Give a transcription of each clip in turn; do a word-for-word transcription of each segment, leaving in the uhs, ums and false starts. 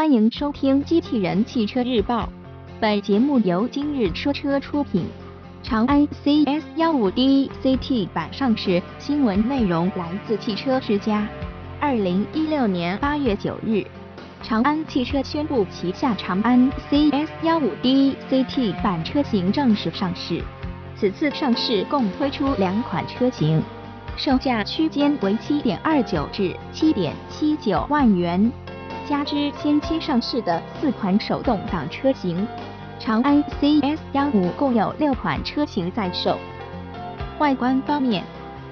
欢迎收听《机器人汽车日报》，本节目由今日说车出品。长安 C S 一五 D C T 版上市，新闻内容来自汽车之家。二零一六年八月九日，长安汽车宣布旗下长安 C S 一五 D C T 版车型正式上市。此次上市共推出两款车型，售价区间为 七点二九至七点七九万元。加之先期上市的四款手动挡车型，长安 C S 一五 共有六款车型在售。外观方面，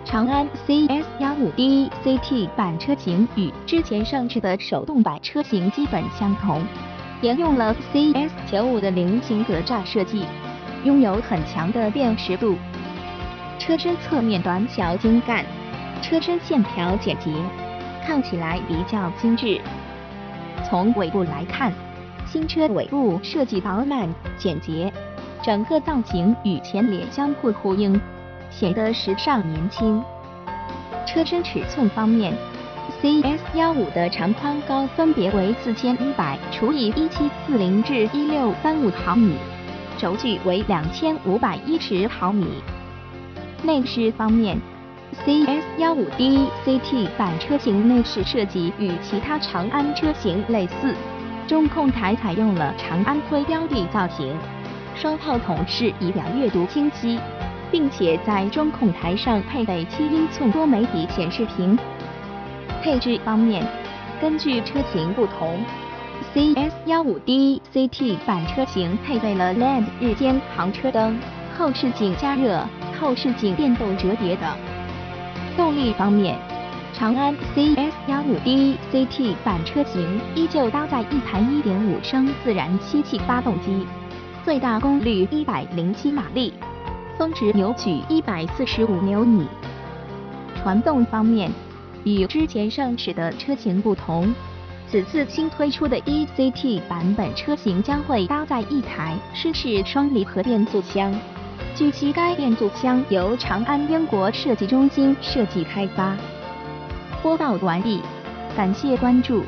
长安 C S 一五 D C T 版车型与之前上市的手动版车型基本相同，沿用了 C S 九五 的菱形格栅设计，拥有很强的辨识度。车身侧面短小精干，车身线条简洁，看起来比较精致。从尾部来看，新车尾部设计饱满简洁，整个造型与前脸相互呼应，显得时尚年轻。车身尺寸方面 ，C S 一五 的长宽高分别为四千一百除以一七四零至一六三五毫米，轴距为两千五百一十毫米。内饰方面，C S 一五 D C T 版车型内饰设计与其他长安车型类似，中控台采用了长安徽标的造型，双炮筒式仪表阅读清晰，并且在中控台上配备七英寸多媒体显示屏。配置方面，根据车型不同， C S 一五 D C T 版车型配备了 L E D 日间行车灯、后视镜加热、后视镜电动折叠等。动力方面，长安 C S 一五 D C T 版车型依旧搭载一台 一点五升自然吸气发动机，最大功率一百零七马力，峰值扭矩一百四十五牛米。传动方面，与之前上市的车型不同，此次新推出的 E C T 版本车型将会搭载一台湿式双离合变速箱。据悉，该变速箱由长安英国设计中心设计开发。播报完毕，感谢关注。